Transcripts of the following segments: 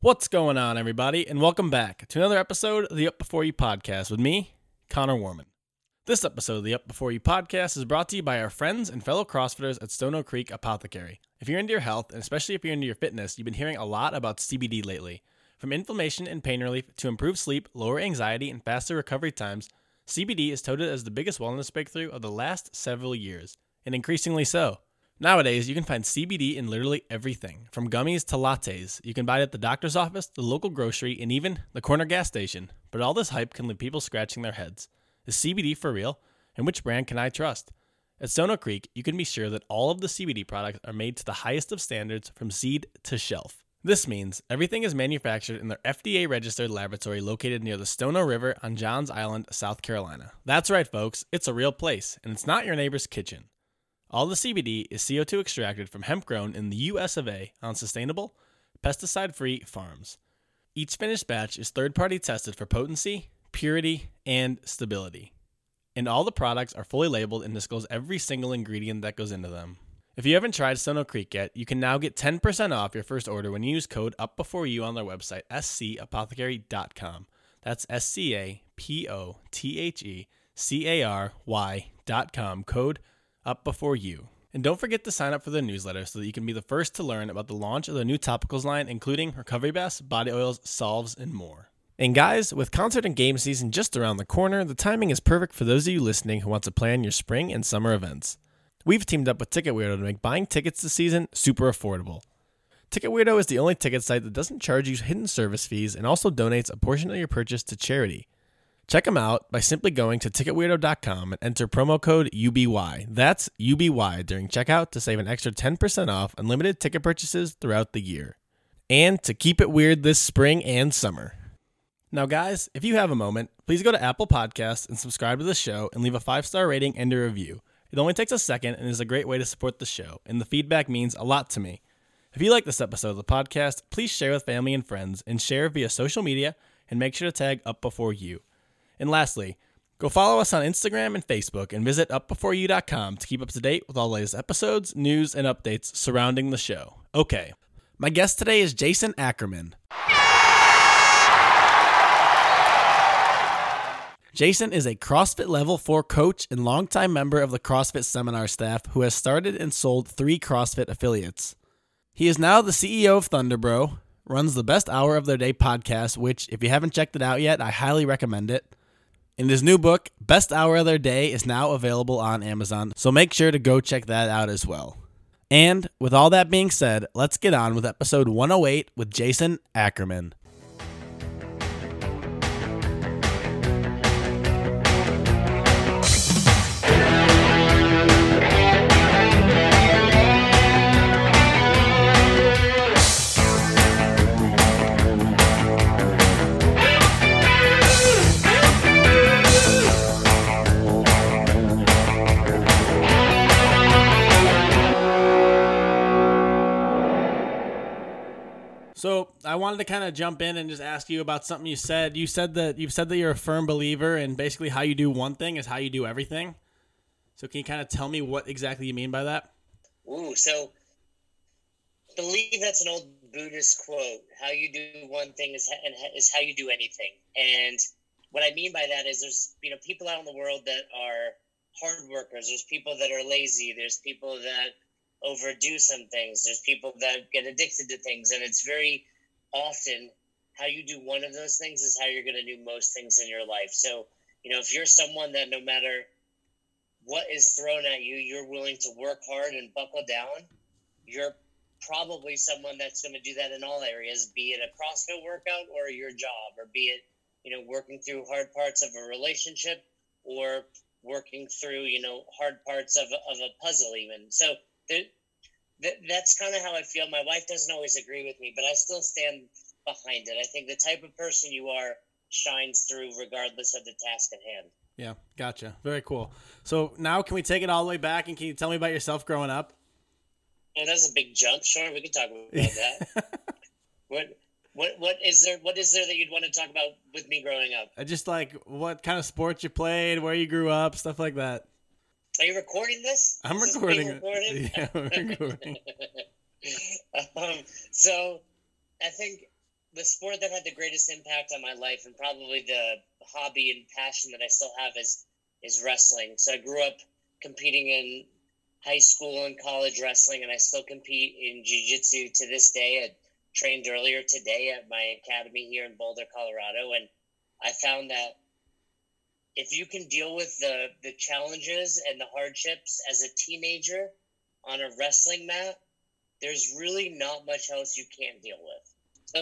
What's going on, everybody, and welcome back to another episode of the Up Before You podcast with me, Connor Warman. This episode of the Up Before You podcast is brought to you by our friends and fellow CrossFitters at Stono Creek Apothecary. If you're into your health, and especially if you're into your fitness, you've been hearing a lot about CBD lately. From inflammation and pain relief to improved sleep, lower anxiety, and faster recovery times, CBD is touted as the biggest wellness breakthrough of the last several years, and increasingly so. Nowadays, you can find CBD in literally everything, from gummies to lattes. You can buy it at the doctor's office, the local grocery, and even the corner gas station. But all this hype can leave people scratching their heads. Is CBD for real? And which brand can I trust? At Stono Creek, you can be sure that all of the CBD products are made to the highest of standards from seed to shelf. This means everything is manufactured in their FDA-registered laboratory located near the Stono River on Johns Island, South Carolina. That's right, folks. It's a real place, and it's not your neighbor's kitchen. All the CBD is CO2 extracted from hemp grown in the U.S. of A. on sustainable, pesticide-free farms. Each finished batch is third-party tested for potency, purity, and stability. And all the products are fully labeled and disclose every single ingredient that goes into them. If you haven't tried Stono Creek yet, you can now get 10% off your first order when you use code UPBEFOREYOU on their website, scapothecary.com. That's SCAPOTHECARY.com, code Up Before You. And don't forget to sign up for the newsletter so that you can be the first to learn about the launch of the new topicals line, including recovery baths, body oils, salves, and more. And guys, with concert and game season just around the corner, the timing is perfect for those of you listening who want to plan your spring and summer events. We've teamed up with Ticket Weirdo to make buying tickets this season super affordable. Ticket Weirdo is the only ticket site that doesn't charge you hidden service fees and also donates a portion of your purchase to charity. Check them out by simply going to ticketweirdo.com and enter promo code UBY. That's UBY during checkout to save an extra 10% off unlimited ticket purchases throughout the year. And to keep it weird this spring and summer. Now guys, if you have a moment, please go to Apple Podcasts and subscribe to the show and leave a 5-star rating and a review. It only takes a second and is a great way to support the show, and the feedback means a lot to me. If you like this episode of the podcast, please share with family and friends and share via social media, and make sure to tag Up Before You. And lastly, go follow us on Instagram and Facebook and visit upbeforeyou.com to keep up to date with all the latest episodes, news, and updates surrounding the show. Okay, my guest today is Jason Ackerman. Jason is a CrossFit Level 4 coach and longtime member of the CrossFit seminar staff who has started and sold 3 CrossFit affiliates. He is now the CEO of Thunderbro, runs the Best Hour of Their Day podcast, which, if you haven't checked it out yet, I highly recommend it. And his new book, Best Hour of Their Day, is now available on Amazon, so make sure to go check that out as well. And with all that being said, let's get on with episode 108 with Jason Ackerman. So I wanted to kind of jump in and just ask you about something you said. You've said that you're a firm believer in basically how you do one thing is how you do everything. So can you kind of tell me what exactly you mean by that? Ooh, so I believe that's an old Buddhist quote. How you do one thing is how you do anything. And what I mean by that is there's, you know, people out in the world that are hard workers. There's people that are lazy. There's people that overdo some things. There's people that get addicted to things, and it's very often how you do one of those things is how you're going to do most things in your life. So, you know, if you're someone that no matter what is thrown at you, you're willing to work hard and buckle down, you're probably someone that's going to do that in all areas, be it a CrossFit workout or your job, or be it, you know, working through hard parts of a relationship or working through, you know, hard parts of a puzzle even. So that's kind of how I feel. My wife doesn't always agree with me, but I still stand behind it. I think the type of person you are shines through regardless of the task at hand. Yeah, gotcha. Very cool. So now can we take it all the way back, and can you tell me about yourself growing up? Well, that's a big jump. Sure, we can talk about that. What is there that you'd want to talk about with me growing up? Just like what kind of sports you played, where you grew up, stuff like that. Are you recording this? I'm recording it. Yeah, I'm recording. So I think the sport that had the greatest impact on my life and probably the hobby and passion that I still have is wrestling. So I grew up competing in high school and college wrestling, and I still compete in jiu-jitsu to this day. I trained earlier today at my academy here in Boulder, Colorado, and I found that if you can deal with the challenges and the hardships as a teenager on a wrestling mat, there's really not much else you can't deal with. So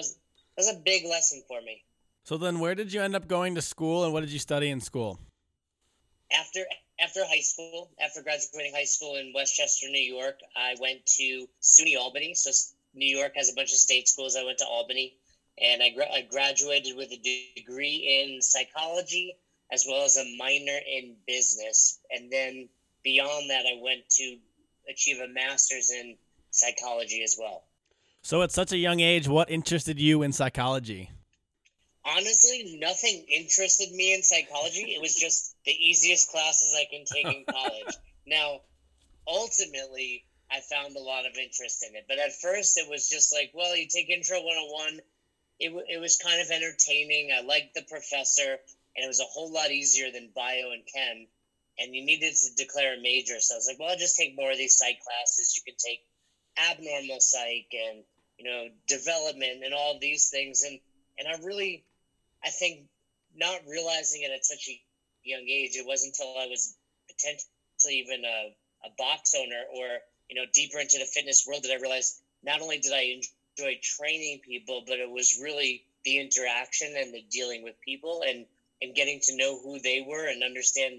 that was a big lesson for me. So then where did you end up going to school, and what did you study in school? After high school, after graduating high school in Westchester, New York, I went to SUNY Albany. So New York has a bunch of state schools. I went to Albany, and I graduated with a degree in psychology as well as a minor in business. And then beyond that, I went to achieve a master's in psychology as well. So at such a young age, what interested you in psychology? Honestly, nothing interested me in psychology. It was just the easiest classes I can take in college. Now, ultimately, I found a lot of interest in it. But at first, it was just like, well, you take Intro 101. It was kind of entertaining. I liked the professor, and it was a whole lot easier than bio and chem. And you needed to declare a major. So I was like, well, I'll just take more of these psych classes. You can take abnormal psych and, development and all these things. And I really, I think, not realizing it at such a young age, it wasn't until I was potentially even a box owner or, deeper into the fitness world that I realized not only did I enjoy training people, but it was really the interaction and the dealing with people and getting to know who they were and understand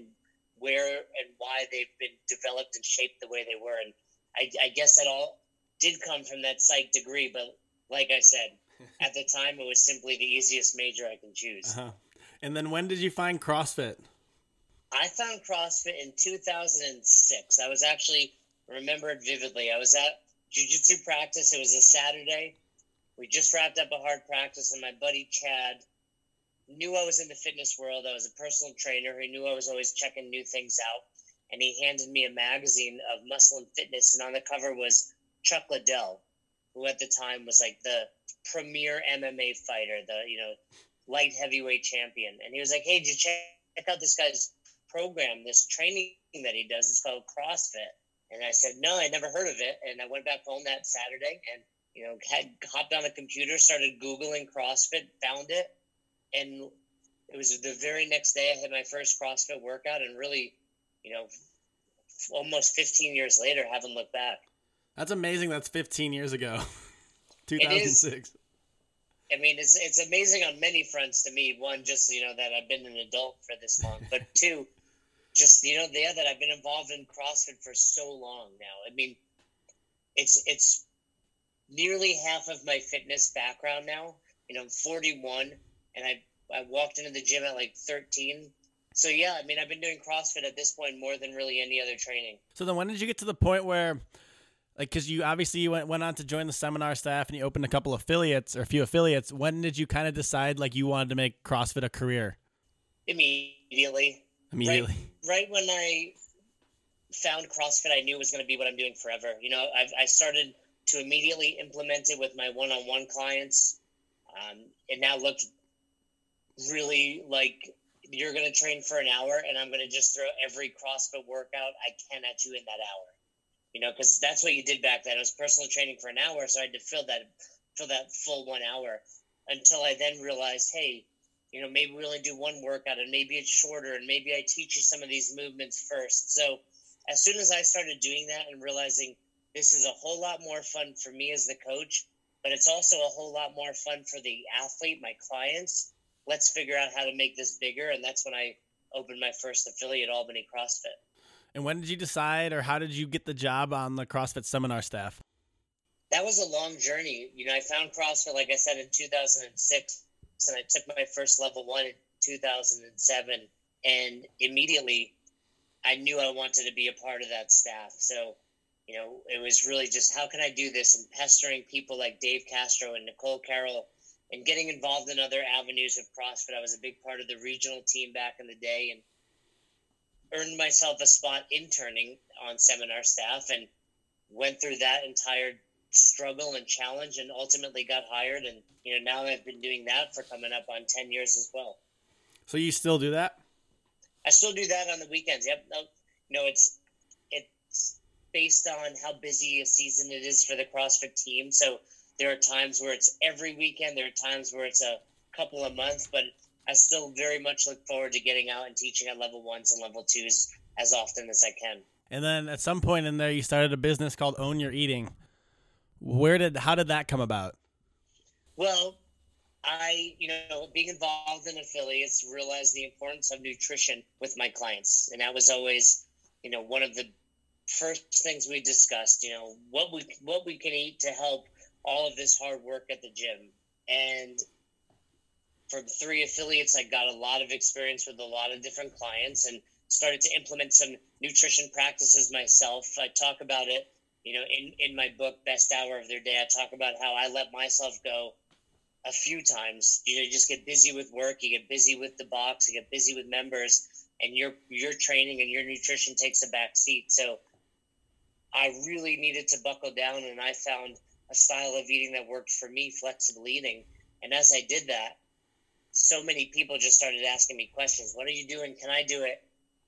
where and why they've been developed and shaped the way they were. And I guess that all did come from that psych degree, but like I said, at the time, it was simply the easiest major I can choose. Uh-huh. And then when did you find CrossFit? I found CrossFit in 2006. I was actually, remembered vividly, I was at jiu-jitsu practice. It was a Saturday. We just wrapped up a hard practice, and my buddy Chad knew I was in the fitness world. I was a personal trainer. He knew I was always checking new things out, and he handed me a magazine of Muscle and Fitness, and on the cover was Chuck Liddell, who at the time was like the premier MMA fighter, the light heavyweight champion. And he was like, hey, did you check out this guy's program, this training that he does? It's called CrossFit. And I said, no, I never heard of it. And I went back home that Saturday and had hopped on a computer, started Googling CrossFit, found it, and it was the very next day I had my first CrossFit workout. And really, almost 15 years later, haven't looked back. That's amazing. That's 15 years ago. 2006. I mean, it's amazing on many fronts to me. One, just, that I've been an adult for this long. But two, just, that I've been involved in CrossFit for so long now. I mean, it's nearly half of my fitness background now. I'm 41, and I walked into the gym at like 13. So, yeah, I mean, I've been doing CrossFit at this point more than really any other training. So then when did you get to the point where... because you obviously went on to join the seminar staff and you opened a few affiliates. When did you kind of decide you wanted to make CrossFit a career? Immediately. Right when I found CrossFit, I knew it was going to be what I'm doing forever. I started to immediately implement it with my one-on-one clients. It now looked really like you're going to train for an hour and I'm going to just throw every CrossFit workout I can at you in that hour. Because that's what you did back then. It was personal training for an hour, so I had to fill that full 1 hour until I then realized, hey, maybe we only do one workout and maybe it's shorter and maybe I teach you some of these movements first. So as soon as I started doing that and realizing this is a whole lot more fun for me as the coach, but it's also a whole lot more fun for the athlete, my clients, let's figure out how to make this bigger. And that's when I opened my first affiliate, Albany CrossFit. And when did you decide, or how did you get the job on the CrossFit seminar staff? That was a long journey. I found CrossFit, like I said, in 2006, and I took my first level one in 2007, and immediately I knew I wanted to be a part of that staff. So, it was really just, how can I do this? And pestering people like Dave Castro and Nicole Carroll and getting involved in other avenues of CrossFit. I was a big part of the regional team back in the day, and earned myself a spot interning on seminar staff and went through that entire struggle and challenge, and ultimately got hired. And, you know, now I've been doing that for coming up on 10 years as well. So you still do that? I still do that on the weekends. Yep. No, it's based on how busy a season it is for the CrossFit team. So there are times where it's every weekend. There are times where it's a couple a month, but I still very much look forward to getting out and teaching at level ones and level twos as often as I can. And then at some point in there, you started a business called Own Your Eating. How did that come about? Well, I being involved in affiliates, realized the importance of nutrition with my clients. And that was always, you know, one of the first things we discussed, you know, what we can eat to help all of this hard work at the gym. And from 3 affiliates, I got a lot of experience with a lot of different clients and started to implement some nutrition practices myself. I talk about it, you know, in my book, Best Hour of Their Day. I talk about how I let myself go a few times. You know, you just get busy with work, you get busy with the box, you get busy with members, and your training and your nutrition takes a back seat. So I really needed to buckle down, and I found a style of eating that worked for me, flexible eating. And as I did that, so many people just started asking me questions. What are you doing? Can I do it?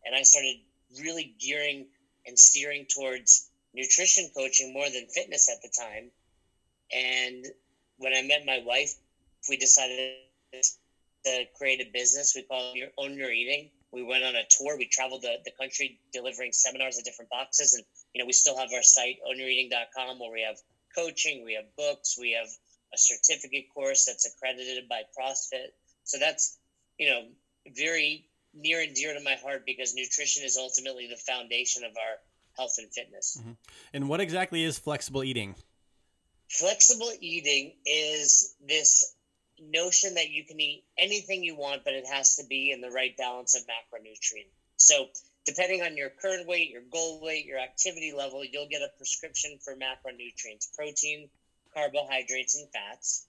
And I started really gearing and steering towards nutrition coaching more than fitness at the time. And when I met my wife, we decided to create a business. We called it Own Your Eating. We went on a tour. We traveled the country delivering seminars at different boxes. And, you know, we still have our site, ownyoureating.com, where we have coaching, we have books, we have a certificate course that's accredited by CrossFit. So that's, you know, very near and dear to my heart, because nutrition is ultimately the foundation of our health and fitness. Mm-hmm. And what exactly is flexible eating? Flexible eating is this notion that you can eat anything you want, but it has to be in the right balance of macronutrient. So depending on your current weight, your goal weight, your activity level, you'll get a prescription for macronutrients, protein, carbohydrates, and fats.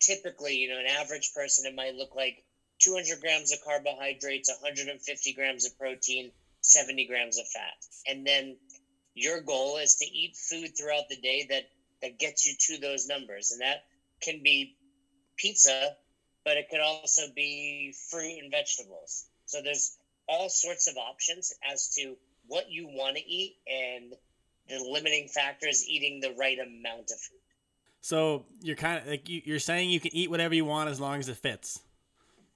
Typically, you know, an average person, it might look like 200 grams of carbohydrates, 150 grams of protein, 70 grams of fat. And then your goal is to eat food throughout the day that gets you to those numbers. And that can be pizza, but it could also be fruit and vegetables. So there's all sorts of options as to what you want to eat, and the limiting factor is eating the right amount of food. So you're kind of like, you're saying you can eat whatever you want as long as it fits,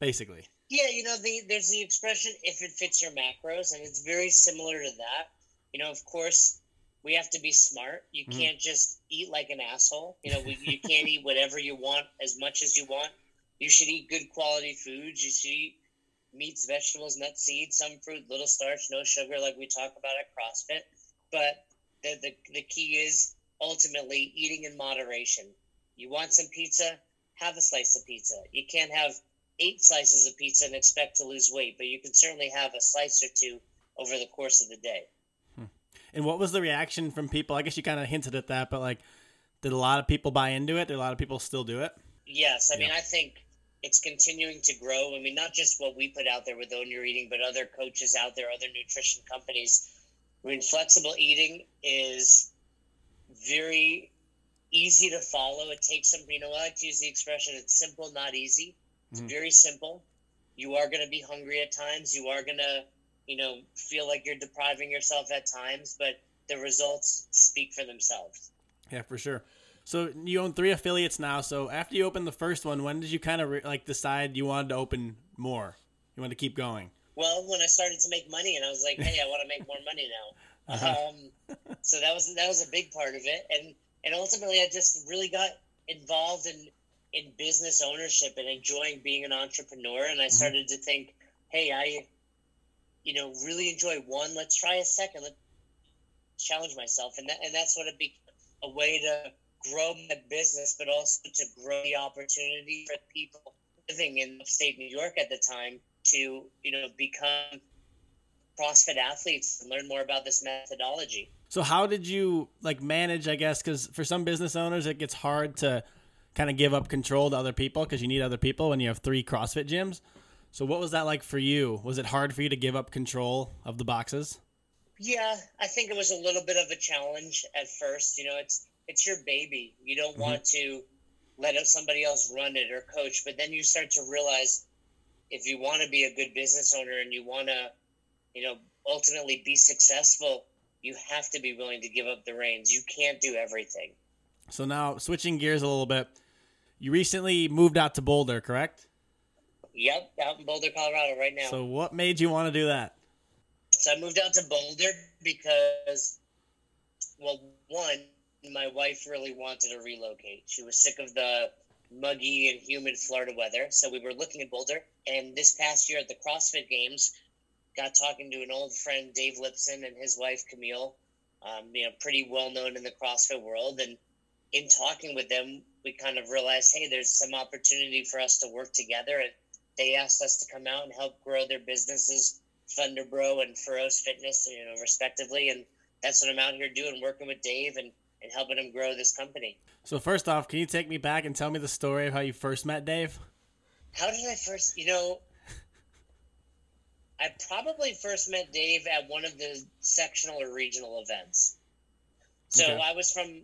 basically. Yeah, you know, there's the expression, if it fits your macros, and it's very similar to that. You know, of course, we have to be smart. You can't just eat like an asshole. You know, you can't eat whatever you want as much as you want. You should eat good quality foods. You should eat meats, vegetables, nuts, seeds, some fruit, little starch, no sugar, like we talk about at CrossFit. But the key is ultimately eating in moderation. You want some pizza? Have a slice of pizza. You can't have 8 slices of pizza and expect to lose weight, but you can certainly have a slice or two over the course of the day. And what was the reaction from people? I guess you kind of hinted at that, but like, did a lot of people buy into it? Did a lot of people still do it? Yes. I mean, I think it's continuing to grow. I mean, not just what we put out there with Own Your Eating, but other coaches out there, other nutrition companies. I mean, flexible eating is very easy to follow. It takes some, you know, I like to use the expression, it's simple, not easy. It's very simple. You are going to be hungry at times. You are going to, you know, feel like you're depriving yourself at times, but the results speak for themselves. Yeah, for sure. So you own 3 affiliates now. So after you opened the first one, when did you kind of decide you wanted to open more? You wanted to keep going? Well, when I started to make money, and I was like, hey, I want to make more money now. So that was a big part of it. And ultimately I just really got involved in business ownership and enjoying being an entrepreneur. And I started to think, hey, I really enjoy one. Let's try a second. Let's challenge myself. And that's what it became, a way to grow my business, but also to grow the opportunity for people living in upstate New York at the time to, you know, become CrossFit athletes and learn more about this methodology. So how did you like manage, I guess, because for some business owners, it gets hard to kind of give up control to other people because you need other people when you have 3 CrossFit gyms. So what was that like for you? Was it hard for you to give up control of the boxes? Yeah, I think it was a little bit of a challenge at first. You know, it's it's your baby. You don't want to let somebody else run it or coach. But then you start to realize if you want to be a good business owner and you want to, ultimately be successful, you have to be willing to give up the reins. You can't do everything. So now switching gears a little bit, you recently moved out to Boulder, correct? Yep, out in Boulder, Colorado right now. So what made you want to do that? So I moved out to Boulder because, one, my wife really wanted to relocate. She was sick of the muggy and humid Florida weather. So we were looking at Boulder. And this past year at the CrossFit Games, got talking to an old friend, Dave Lipson, and his wife, Camille, pretty well-known in the CrossFit world. And in talking with them, we kind of realized, hey, there's some opportunity for us to work together. And they asked us to come out and help grow their businesses, Thunderbro and Feroz Fitness, respectively. And that's what I'm out here doing, working with Dave and helping him grow this company. So first off, can you take me back and tell me the story of how you first met Dave? How did I first, I probably first met Dave at one of the sectional or regional events. So okay. I was from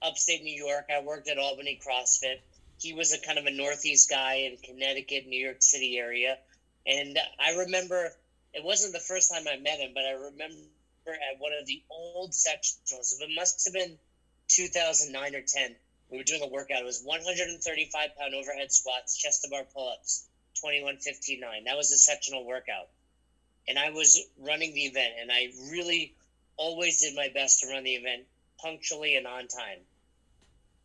upstate New York. I worked at Albany CrossFit. He was a kind of a Northeast guy in Connecticut, New York City area. And I remember, it wasn't the first time I met him, but I remember at one of the old sectionals, it must have been 2009 or 10, we were doing a workout. It was 135-pound overhead squats, chest-to-bar pull-ups, 21.59. That was the sectional workout. And I was running the event, and I really always did my best to run the event punctually and on time.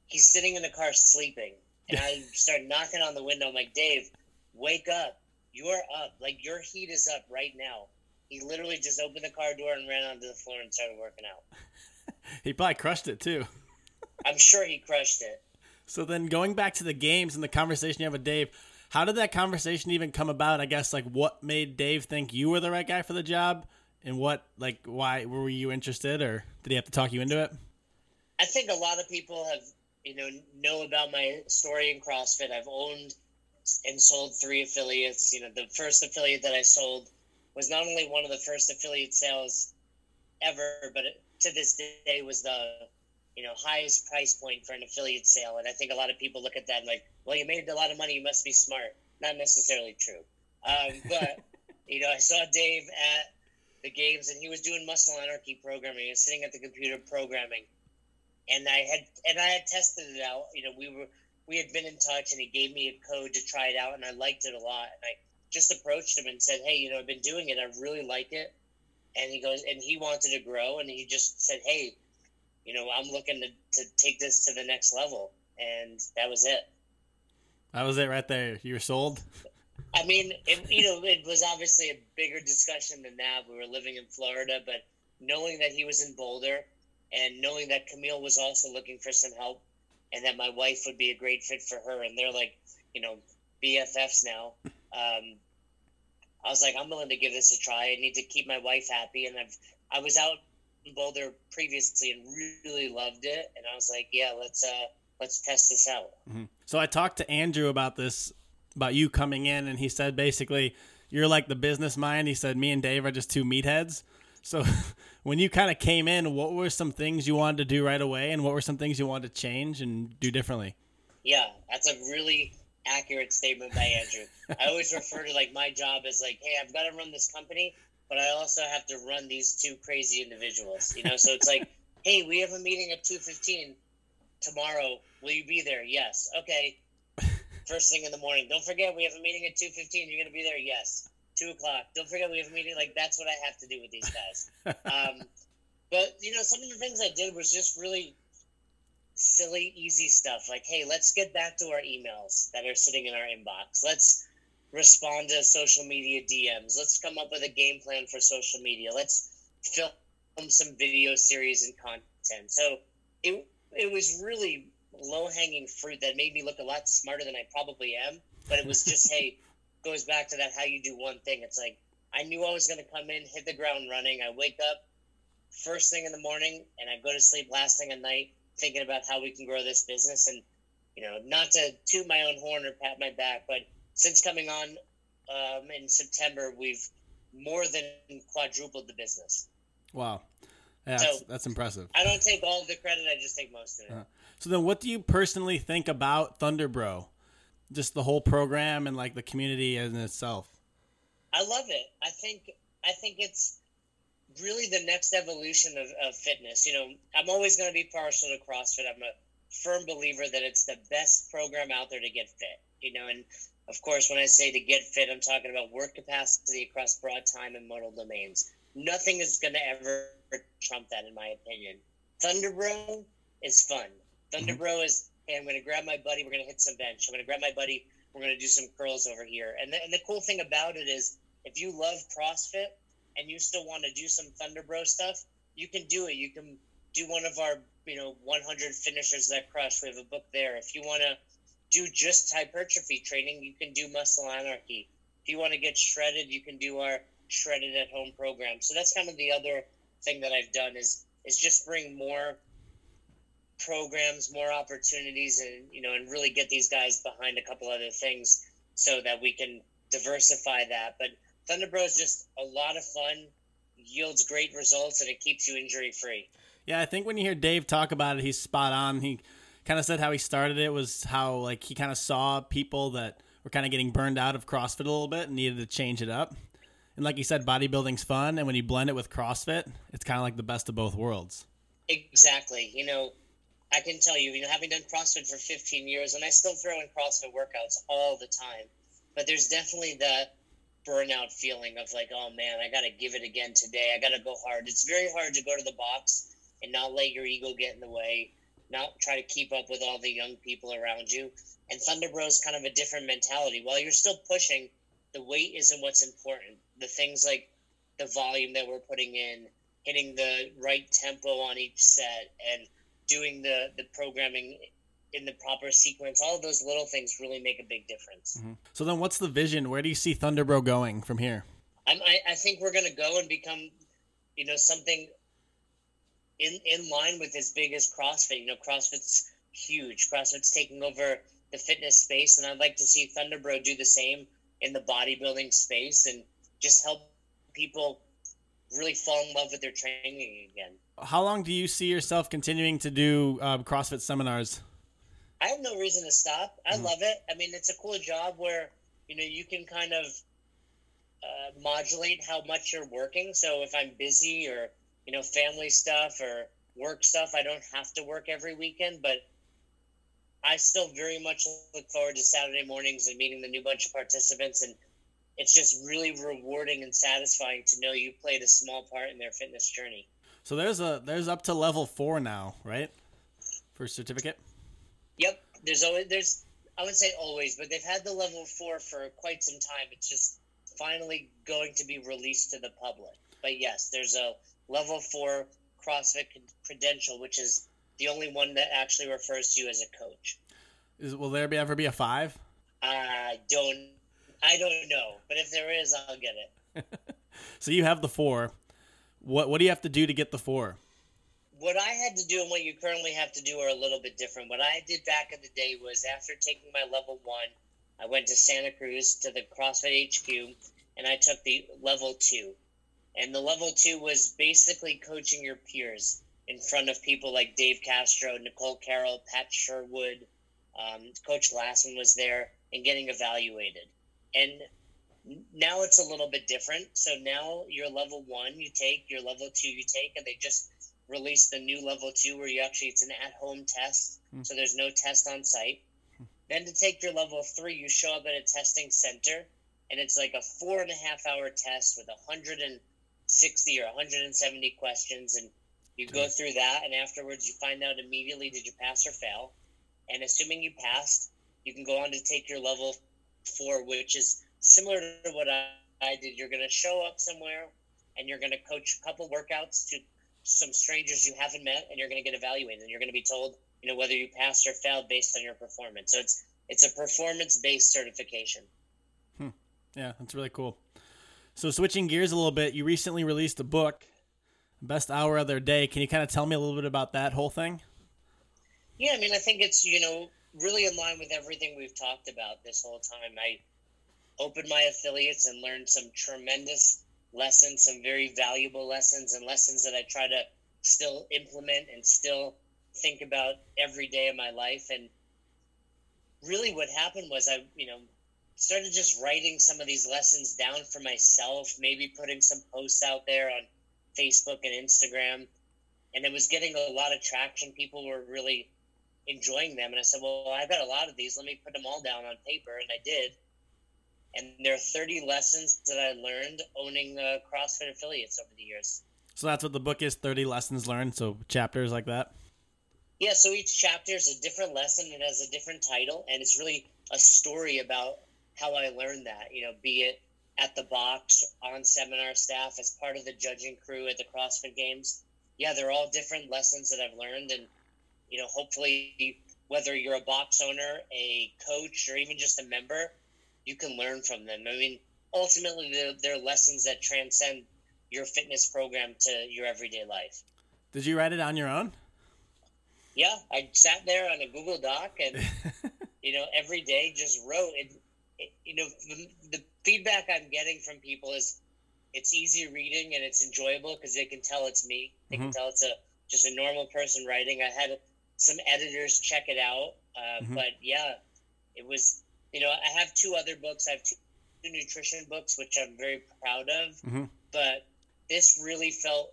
He's sitting in the car sleeping, and I start knocking on the window. I'm like, Dave, wake up. You're up. Like, your heat is up right now. He literally just opened the car door and ran onto the floor and started working out. He probably crushed it, too. I'm sure he crushed it. So then going back to the games and the conversation you have with Dave, how did that conversation even come about? I guess, what made Dave think you were the right guy for the job? And what, why were you interested, or did he have to talk you into it? I think a lot of people have, know about my story in CrossFit. I've owned and sold 3 affiliates. The first affiliate that I sold was not only one of the first affiliate sales ever, but to this day was the, highest price point for an affiliate sale. And I think a lot of people look at that and you made a lot of money. You must be smart. Not necessarily true. But, I saw Dave at the games and he was doing Muscle Anarchy programming and sitting at the computer programming. And I had tested it out. We had been in touch and he gave me a code to try it out. And I liked it a lot. And I just approached him and said, hey, I've been doing it. I really like it. And he goes, and he wanted to grow. And he just said, hey, I'm looking to take this to the next level. And that was it. That was it right there. You were sold? I mean, it was obviously a bigger discussion than that. We were living in Florida, but knowing that he was in Boulder and knowing that Camille was also looking for some help and that my wife would be a great fit for her. And they're BFFs now. I was I'm willing to give this a try. I need to keep my wife happy. And I was out in Boulder previously and really loved it. And I was let's test this out. Mm-hmm. So I talked to Andrew about this, about you coming in, and he said basically you're the business mind. He said me and Dave are just 2 meatheads. So when you kind of came in, what were some things you wanted to do right away, and what were some things you wanted to change and do differently? Yeah, that's a really accurate statement by Andrew. I always refer to my job as hey, I've got to run this company, but I also have to run these 2 crazy individuals. So it's hey, we have a meeting at 2:15 tomorrow. Will you be there? Yes. Okay. First thing in the morning. Don't forget we have a meeting at 2:15. You're gonna be there. Yes. 2:00. Don't forget we have a meeting. That's what I have to do with these guys. But some of the things I did was just really silly, easy stuff. Hey, let's get back to our emails that are sitting in our inbox. Let's respond to social media DMs. Let's come up with a game plan for social media. Let's film some video series and content. So it was really low-hanging fruit that made me look a lot smarter than I probably am. But it was just, hey, goes back to that how you do one thing. It's I knew I was going to come in, hit the ground running. I wake up first thing in the morning, and I go to sleep last thing at night, thinking about how we can grow this business. And not to toot my own horn or pat my back, but since coming on in September, we've more than quadrupled the business. Wow, Yeah, that's impressive. I don't take all the credit. I just take most of it. Uh-huh. So then what do you personally think about Thunderbro? Just the whole program and like the community in itself. I love it. I think it's really the next evolution of fitness. You know, I'm always going to be partial to CrossFit. I'm a firm believer that it's the best program out there to get fit, you know, and of course, when I say to get fit, I'm talking about work capacity across broad time and modal domains. Nothing is going to ever trump that, in my opinion. Thunderbro is fun. Thunderbro is, hey, I'm going to grab my buddy. We're going to hit some bench. I'm going to grab my buddy. We're going to do some curls over here. And the cool thing about it is if you love CrossFit and you still want to do some Thunderbro stuff, you can do it. You can do one of our, 100 finishers that crush. We have a book there. If you want to do just hypertrophy training, you can do Muscle Anarchy. If you want to get shredded, you can do our Shredded at Home program. So that's kind of the other thing that I've done is just bring more programs, more opportunities, and really get these guys behind a couple other things so that we can diversify that. But Thunderbro is just a lot of fun, yields great results, and it keeps you injury free. Yeah, I think when you hear Dave talk about it, he's spot on. He kind of said how he started it was how like he kind of saw people that were kind of getting burned out of CrossFit a little bit and needed to change it up. And like you said, bodybuilding's fun, and when you blend it with CrossFit, it's kind of like the best of both worlds. Exactly. I can tell you, having done CrossFit for 15 years, and I still throw in CrossFit workouts all the time, but there's definitely the burnout feeling of like, oh man, I got to give it again today. I got to go hard. It's very hard to go to the box and not let your ego get in the way, not try to keep up with all the young people around you. And Thunderbro is kind of a different mentality. While you're still pushing, the weight isn't what's important. The things like the volume that we're putting in, hitting the right tempo on each set, and doing the programming in the proper sequence, all of those little things really make a big difference. Mm-hmm. So then what's the vision? Where do you see Thunderbro going from here? I think we're going to go and become, something in line with as big as CrossFit. CrossFit's huge. CrossFit's taking over the fitness space, and I'd like to see Thunderbro do the same in the bodybuilding space and just help people really fall in love with their training again. How long do you see yourself continuing to do CrossFit seminars? I have no reason to stop. I love it. I mean, it's a cool job where, you can kind of modulate how much you're working. So if I'm busy or, family stuff or work stuff, I don't have to work every weekend, but I still very much look forward to Saturday mornings and meeting the new bunch of participants. And it's just really rewarding and satisfying to know you played a small part in their fitness journey. So there's up to level 4 now, right? For certificate? Yep. I would say always, but they've had the level 4 for quite some time. It's just finally going to be released to the public. But yes, there's a level 4 CrossFit credential, which is the only one that actually refers to you as a coach. Will there ever be a 5? I don't know, but if there is, I'll get it. So you have the 4. What do you have to do to get the 4? What I had to do and what you currently have to do are a little bit different. What I did back in the day was after taking my level 1, I went to Santa Cruz to the CrossFit HQ, and I took the level 2. And the level 2 was basically coaching your peers in front of people like Dave Castro, Nicole Carroll, Pat Sherwood, Coach Glassman was there, and getting evaluated. And now it's a little bit different. So now your level 1 you take, your level 2 you take, and they just released the new level 2 where you actually, it's an at-home test, so there's no test on site. Then to take your level 3, you show up at a testing center, and it's like a 4.5-hour test with 160 or 170 questions, and you go through that, and afterwards you find out immediately, did you pass or fail? And assuming you passed, you can go on to take your level 4, which is similar to what I did. You're going to show up somewhere, and you're going to coach a couple workouts to some strangers you haven't met, and you're going to get evaluated, and you're going to be told, whether you passed or failed based on your performance. So it's a performance-based certification. Yeah, that's really cool. So switching gears a little bit, you recently released a book, Best Hour of Their Day. Can you kind of tell me a little bit about that whole thing? Yeah, I mean, I think it's, really in line with everything we've talked about this whole time. I opened my affiliates and learned some tremendous lessons, some very valuable lessons and lessons that I try to still implement and still think about every day of my life. And really what happened was I, started just writing some of these lessons down for myself, maybe putting some posts out there on Facebook and Instagram. And it was getting a lot of traction. People were really enjoying them. And I said, well, I've got a lot of these. Let me put them all down on paper. And I did. And there are 30 lessons that I learned owning CrossFit affiliates over the years. So that's what the book is, 30 Lessons Learned, so chapters like that? Yeah, so each chapter is a different lesson. It has a different title, and it's really a story about how I learned that, be it at the box, on seminar staff, as part of the judging crew at the CrossFit Games. Yeah, they're all different lessons that I've learned, and, hopefully whether you're a box owner, a coach, or even just a member, you can learn from them. I mean, ultimately, they're lessons that transcend your fitness program to your everyday life. Did you write it on your own? Yeah, I sat there on a Google Doc and, every day just wrote. The feedback I'm getting from people is it's easy reading and it's enjoyable because they can tell it's me. They can tell it's just a normal person writing. I had some editors check it out, but yeah, it was... I have two other books. I have two nutrition books, which I'm very proud of. But this really felt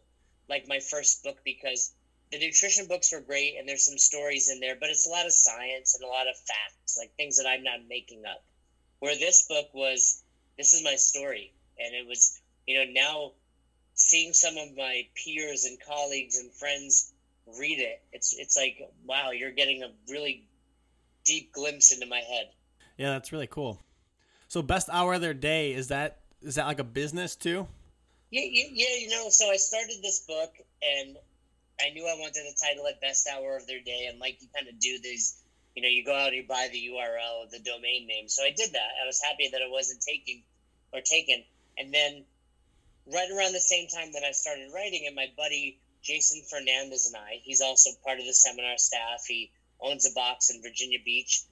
like my first book because the nutrition books were great and there's some stories in there, but it's a lot of science and a lot of facts, like things that I'm not making up. Where this book was, this is my story. And it was, now seeing some of my peers and colleagues and friends read it, it's like, wow, you're getting a really deep glimpse into my head. Yeah, that's really cool. So Best Hour of Their Day, is that like a business too? Yeah, so I started this book and I knew I wanted to title it Best Hour of Their Day. And like you kind of do these, you go out and you buy the URL, the domain name. So I did that. I was happy that it wasn't taken. And then right around the same time that I started writing it, my buddy Jason Fernandez and I, he's also part of the seminar staff. He owns a box in Virginia Beach.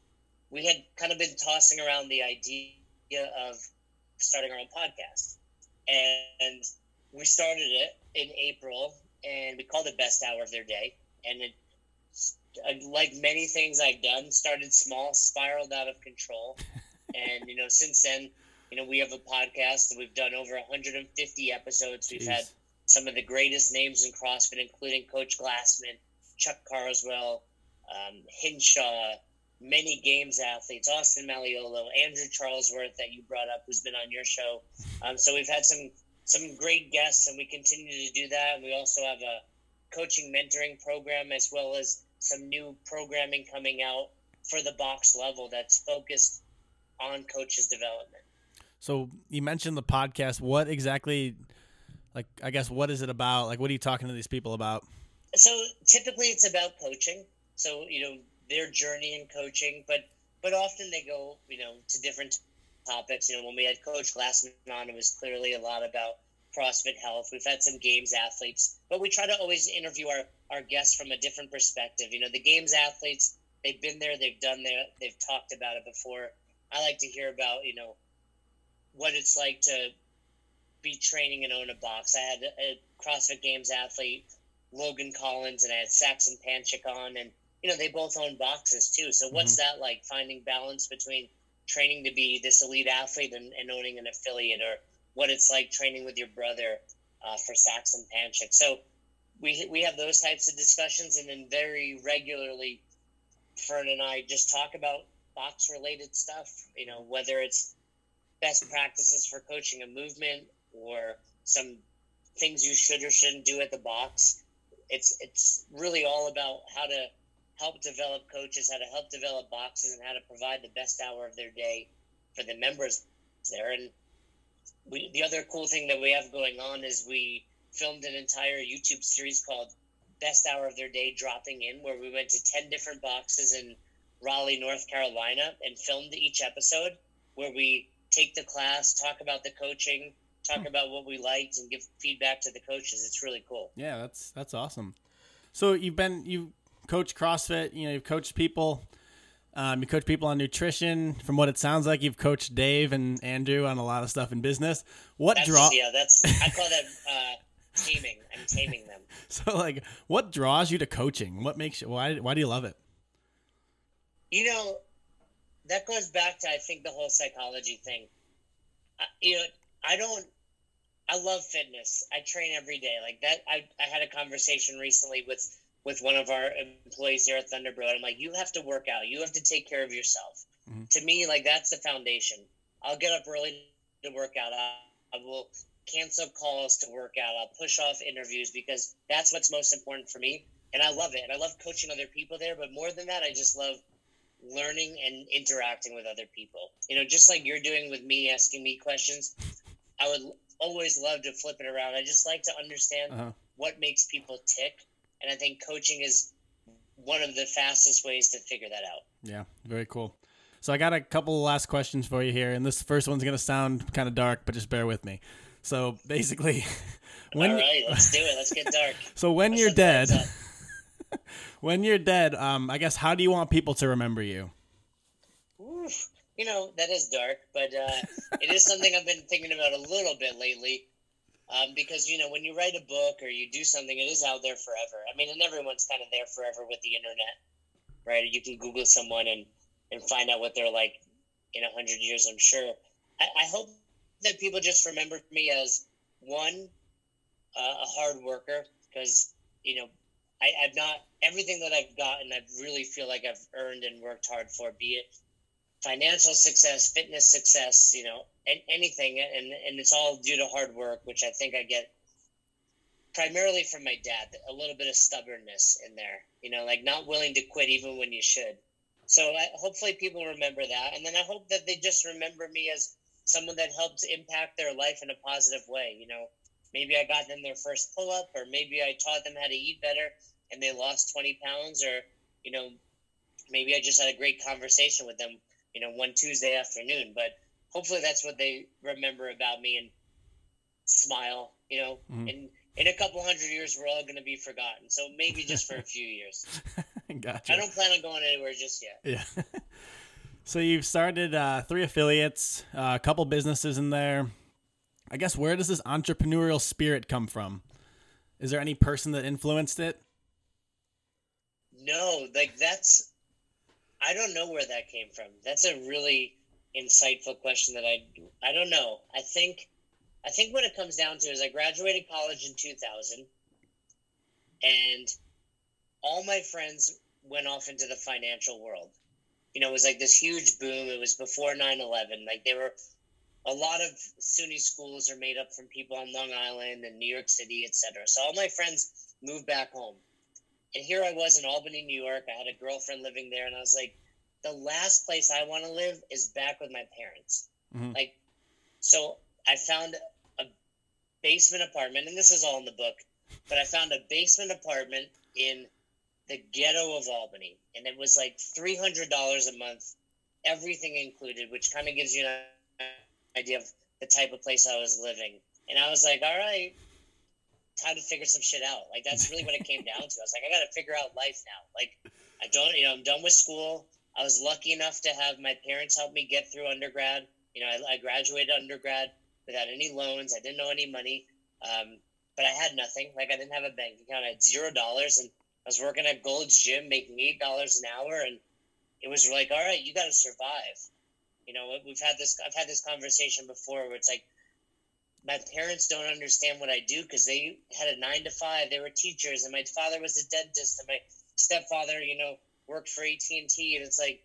We had kind of been tossing around the idea of starting our own podcast. And we started it in April, and we called it Best Hour of Their Day. And it, like many things I've done, started small, spiraled out of control. And, since then, we have a podcast that we've done over 150 episodes. We've had some of the greatest names in CrossFit, including Coach Glassman, Chuck Carswell, Hinshaw, many games athletes, Austin Malleolo, Andrew Charlesworth that you brought up, who's been on your show. So we've had some great guests, and we continue to do that. And we also have a coaching mentoring program as well as some new programming coming out for the box level that's focused on coaches' development. So you mentioned the podcast. What exactly, what is it about? What are you talking to these people about? So typically it's about coaching. So, their journey in coaching, but often they go, to different topics. When we had Coach Glassman on, it was clearly a lot about CrossFit health. We've had some games athletes, but we try to always interview our guests from a different perspective. The games athletes, they've been there, they've done that, they've talked about it before. I like to hear about, what it's like to be training and own a box. I had a CrossFit games athlete, Logan Collins, and I had Saxon Panchik on, and they both own boxes too. So what's that like, finding balance between training to be this elite athlete and owning an affiliate, or what it's like training with your brother for Saxon Panchik. So we have those types of discussions. And then very regularly, Fern and I just talk about box related stuff, whether it's best practices for coaching a movement or some things you should or shouldn't do at the box. It's really all about how to help develop coaches, how to help develop boxes, and how to provide the best hour of their day for the members there. And the other cool thing that we have going on is we filmed an entire YouTube series called Best Hour of Their Day Dropping In, where we went to 10 different boxes in Raleigh, North Carolina, and filmed each episode where we take the class, talk about the coaching, talk about what we liked, and give feedback to the coaches. It's really cool. Yeah, that's awesome. So you've coach CrossFit, you've coached people, you coach people on nutrition. From what it sounds like, you've coached Dave and Andrew on a lot of stuff in business. What draw? Yeah, I call that I'm taming them. So, like, what draws you to coaching? What makes you? Why do you love it? You know, that goes back to, I think, the whole psychology thing. I love fitness. I train every day like that. I had a conversation recently with one of our employees here at Thunderbro. I'm like, you have to work out. You have to take care of yourself. Mm-hmm. To me, like, that's the foundation. I'll get up early to work out. I will cancel calls to work out. I'll push off interviews because that's what's most important for me. And I love it. And I love coaching other people there. But more than that, I just love learning and interacting with other people. You know, just like you're doing with me, asking me questions, I would always love to flip it around. I just like to understand what makes people tick. And I think coaching is one of the fastest ways to figure that out. Yeah, very cool. So I got a couple of last questions for you here. And this first one's going to sound kind of dark, but just bear with me. So basically, all right, let's do it. Let's get dark. So when you're dead, I guess, how do you want people to remember you? Oof. You know, that is dark, but it is something I've been thinking about a little bit lately. Because, you know, when you write a book or you do something, it is out there forever. I mean, and everyone's kind of there forever with the internet, right? You can Google someone and find out what they're like in 100 years, I'm sure. I hope that people just remember me as, one, a hard worker, because, you know, I've not – everything that I've gotten, I really feel like I've earned and worked hard for, be it financial success, fitness success, you know, and anything. And it's all due to hard work, which I think I get primarily from my dad, a little bit of stubbornness in there, you know, like not willing to quit even when you should. So hopefully people remember that. And then I hope that they just remember me as someone that helped impact their life in a positive way. You know, maybe I got them their first pull-up, or maybe I taught them how to eat better and they lost 20 pounds, or, you know, maybe I just had a great conversation with them, you know, one Tuesday afternoon. But hopefully that's what they remember about me, and smile, you know, mm-hmm. And in a couple 100 years, we're all going to be forgotten. So maybe just for a few years. Gotcha. I don't plan on going anywhere just yet. Yeah. So you've started 3 affiliates, a couple businesses in there. I guess, where does this entrepreneurial spirit come from? Is there any person that influenced it? No, like I don't know where that came from. That's a really insightful question that I don't know. I think what it comes down to is I graduated college in 2000, and all my friends went off into the financial world. You know, it was like this huge boom. It was before 9/11. Like, there were a lot of SUNY schools are made up from people on Long Island and New York City, etc. So all my friends moved back home. And here I was in Albany, New York. I had a girlfriend living there, and I was like, the last place I want to live is back with my parents. Mm-hmm. Like, so I found a basement apartment, and this is all in the book, but I found a basement apartment in the ghetto of Albany, and it was like $300 a month, everything included, which kind of gives you an idea of the type of place I was living. And I was like, all right, time to figure some shit out. Like, that's really what it came down to. I was like, I got to figure out life now. Like, I'm done with school. I was lucky enough to have my parents help me get through undergrad. You know, I graduated undergrad without any loans. I didn't owe any money, but I had nothing. Like, I didn't have a bank account. I had $0, and I was working at Gold's Gym making $8 an hour. And it was like, all right, you got to survive. You know, I've had this conversation before where it's like, my parents don't understand what I do because they had a 9-to-5. They were teachers, and my father was a dentist, and my stepfather, you know, worked for AT&T. And it's like,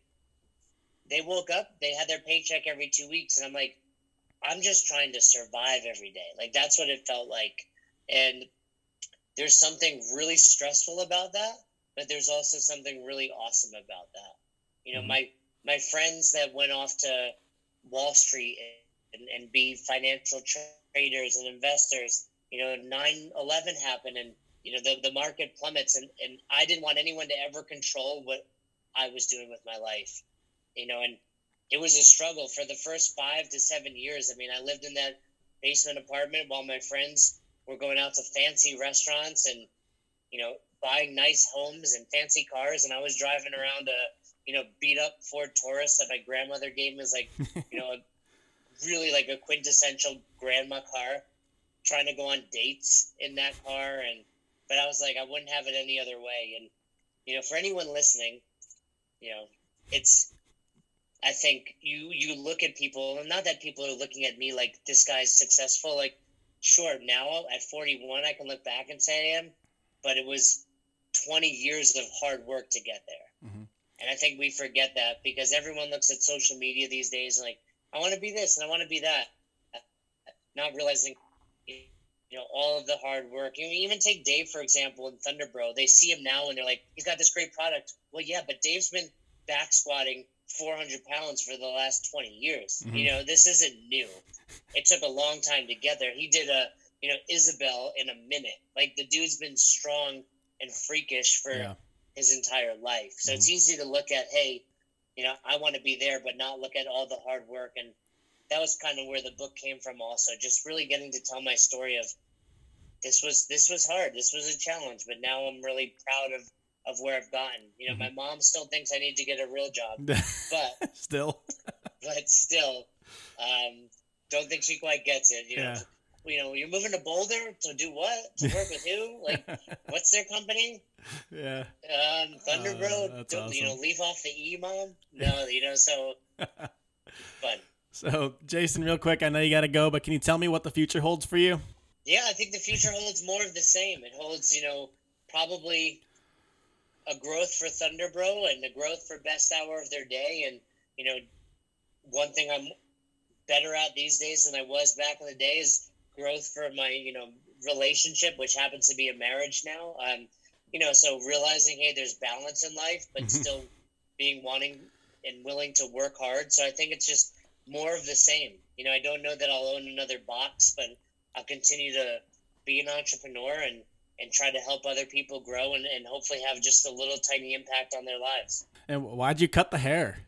they woke up, they had their paycheck every 2 weeks, and I'm like, I'm just trying to survive every day. Like, that's what it felt like. And there's something really stressful about that, but there's also something really awesome about that. You know, my friends that went off to Wall Street and be financial traders and investors, you know, 9/11 happened, and, you know, the market plummets, and I didn't want anyone to ever control what I was doing with my life, you know. And it was a struggle for the first 5 to 7 years. I mean, I lived in that basement apartment while my friends were going out to fancy restaurants and, you know, buying nice homes and fancy cars, and I was driving around a, you know, beat up Ford Taurus that my grandmother gave me, as like, you know, a really like a quintessential grandma car. trying to go on dates in that car, but I was like, I wouldn't have it any other way. And for anyone listening, it's, I think you look at people, and not that people are looking at me like this guy's successful. Like, sure, now at 41, I can look back and say I am, but it was 20 years of hard work to get there. Mm-hmm. And I think we forget that because everyone looks at social media these days and like, I want to be this and I want to be that. Not realizing, all of the hard work. Even take Dave, for example, in Thunderbro. They see him now and they're like, he's got this great product. Well, yeah, but Dave's been back squatting 400 pounds for the last 20 years. Mm-hmm. This isn't new. It took a long time to get there. He did Isabel in a minute. Like, the dude's been strong and freakish for his entire life. So it's easy to look at, hey, I want to be there, but not look at all the hard work. And that was kind of where the book came from also, just really getting to tell my story of this was hard. This was a challenge, but now I'm really proud of where I've gotten. My mom still thinks I need to get a real job, but still, don't think she quite gets it. You're moving to Boulder to do what? To work with who? Like, what's their company? Yeah. Thunderbro. Don't, awesome. Leave off the E, mom. No, so fun. So, Jason, real quick, I know you got to go, but can you tell me what the future holds for you? Yeah, I think the future holds more of the same. It holds, probably a growth for Thunderbro and a growth for Best Hour of Their Day. And, one thing I'm better at these days than I was back in the day is growth for my, relationship, which happens to be a marriage now. So realizing, hey, there's balance in life, but still being wanting and willing to work hard. So I think it's just more of the same. I don't know that I'll own another box, but I'll continue to be an entrepreneur and try to help other people grow and hopefully have just a little tiny impact on their lives. And why'd you cut the hair?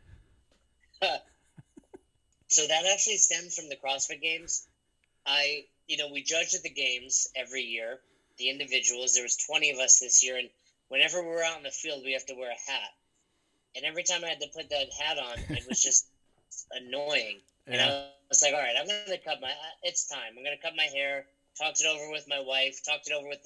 So that actually stems from the CrossFit Games. We judge at the games every year, the individuals. There was 20 of us this year, and whenever we're out in the field, we have to wear a hat. And every time I had to put that hat on, it was just annoying. Yeah. And I was like, all right, I'm going to cut my hair. Talked it over with my wife. Talked it over with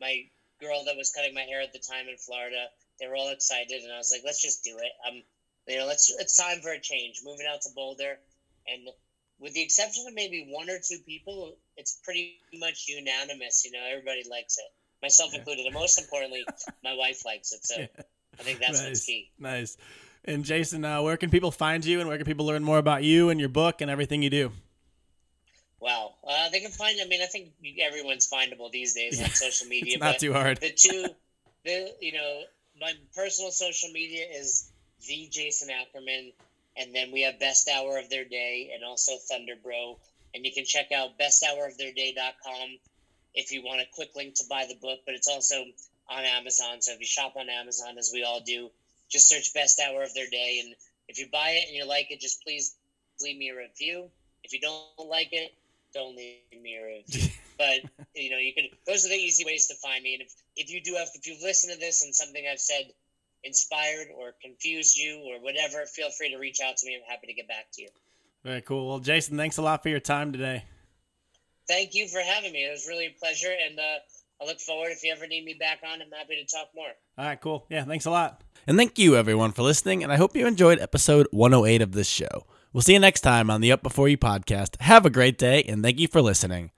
my girl that was cutting my hair at the time in Florida. They were all excited, and I was like, let's just do it. It's time for a change. Moving out to Boulder, and with the exception of maybe one or two people, it's pretty much unanimous. Everybody likes it, myself included. And most importantly, my wife likes it. So I think that's what's key. Nice. And Jason, where can people find you, and where can people learn more about you and your book and everything you do? Wow. They can find, I think everyone's findable these days on social media. It's not too hard. My personal social media is the Jason Ackerman. And then we have Best Hour of Their Day and also Thunderbro. And you can check out besthouroftheirday.com if you want a quick link to buy the book. But it's also on Amazon. So if you shop on Amazon, as we all do, just search Best Hour of Their Day. And if you buy it and you like it, just please leave me a review. If you don't like it, don't leave me a review. But, you can. Those are the easy ways to find me. And if you've listened to this and something I've said inspired or confused you or whatever, feel free to reach out to me. I'm happy to get back to you. Very cool. Well, Jason, thanks a lot for your time today. Thank you for having me. It was really a pleasure, and I look forward, if you ever need me back on, I'm happy to talk more. All right, cool. Yeah, thanks a lot. And thank you, everyone, for listening, and I hope you enjoyed episode 108 of this show. We'll see you next time on the Up Before You podcast. Have a great day, and thank you for listening.